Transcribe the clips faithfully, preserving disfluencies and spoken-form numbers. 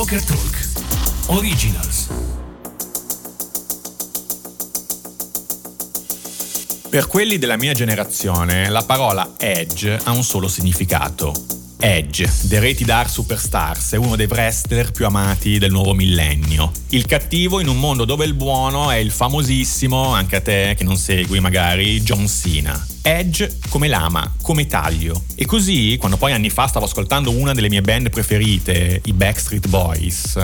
Poker Talk Originals. Per quelli della mia generazione, la parola Edge ha un solo significato. Edge, The Rated R Superstars, è uno dei wrestler più amati del nuovo millennio. Il cattivo in un mondo dove il buono è il famosissimo, anche a te che non segui magari, John Cena. Edge come lama, come taglio. E così, quando poi anni fa stavo ascoltando una delle mie band preferite, i Backstreet Boys,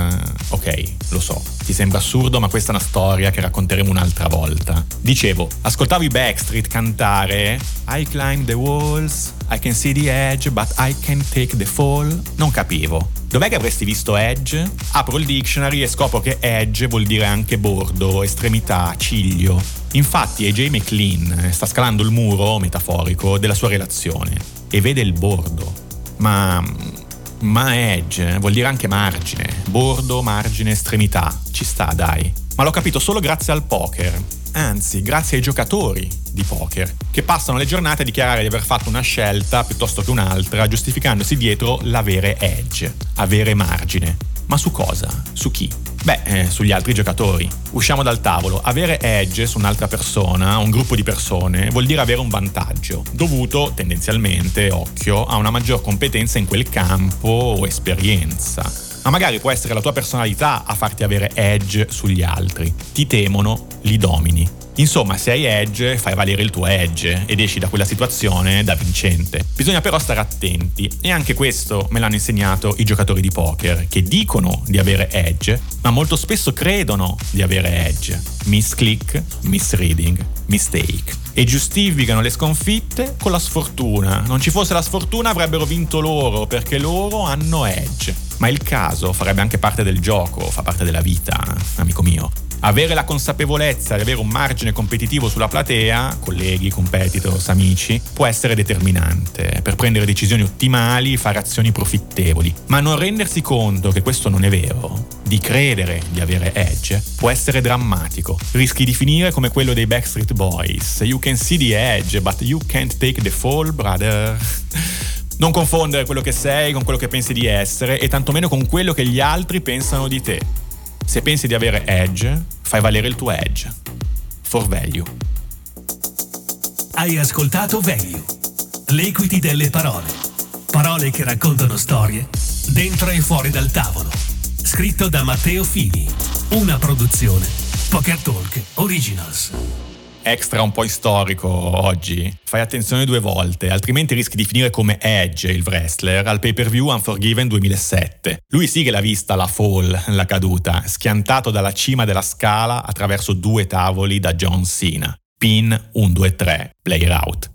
ok, lo so, ti sembra assurdo, ma questa è una storia che racconteremo un'altra volta. Dicevo, ascoltavo i Backstreet cantare I climb the walls, I can see the edge, but I can take the fall. Non capivo. Dov'è che avresti visto Edge? Apro il dictionary e scopro che Edge vuol dire anche bordo, estremità, ciglio. Infatti A J McLean sta scalando il muro, metaforico, della sua relazione e vede il bordo. Ma... ma Edge vuol dire anche margine. Bordo, margine, estremità. Ci sta, dai. Ma l'ho capito solo grazie al poker. Anzi, grazie ai giocatori di poker, che passano le giornate a dichiarare di aver fatto una scelta piuttosto che un'altra, giustificandosi dietro l'avere edge, avere margine. Ma su cosa? Su chi? Beh, eh, sugli altri giocatori. Usciamo dal tavolo. Avere edge su un'altra persona, un gruppo di persone, vuol dire avere un vantaggio, dovuto, tendenzialmente, occhio, a una maggior competenza in quel campo o esperienza. Ma magari può essere la tua personalità a farti avere edge sugli altri. Ti temono, li domini. Insomma, se hai edge, fai valere il tuo edge ed esci da quella situazione da vincente. Bisogna però stare attenti, e anche questo me l'hanno insegnato i giocatori di poker, che dicono di avere edge, ma molto spesso credono di avere edge. Misclick, misreading, mistake. E giustificano le sconfitte con la sfortuna. Non ci fosse la sfortuna avrebbero vinto loro, perché loro hanno edge. Ma il caso farebbe anche parte del gioco, fa parte della vita, amico mio. Avere la consapevolezza di avere un margine competitivo sulla platea, colleghi, competitors, amici, può essere determinante per prendere decisioni ottimali, fare azioni profittevoli. Ma non rendersi conto che questo non è vero, di credere di avere edge, può essere drammatico. Rischi di finire come quello dei Backstreet Boys. You can see the edge, but you can't take the fall, brother. Non confondere quello che sei con quello che pensi di essere e tantomeno con quello che gli altri pensano di te. Se pensi di avere edge, fai valere il tuo edge. For value. Hai ascoltato Value, l'equity delle parole. Parole che raccontano storie dentro e fuori dal tavolo. Scritto da Matteo Fini. Una produzione Poker Talk Originals. Extra un po' storico oggi. Fai attenzione due volte, altrimenti rischi di finire come Edge, il wrestler, al pay-per-view Unforgiven duemilasette. Lui sì che l'ha vista la fall, la caduta, schiantato dalla cima della scala attraverso due tavoli da John Cena. Pin uno due tre, player out.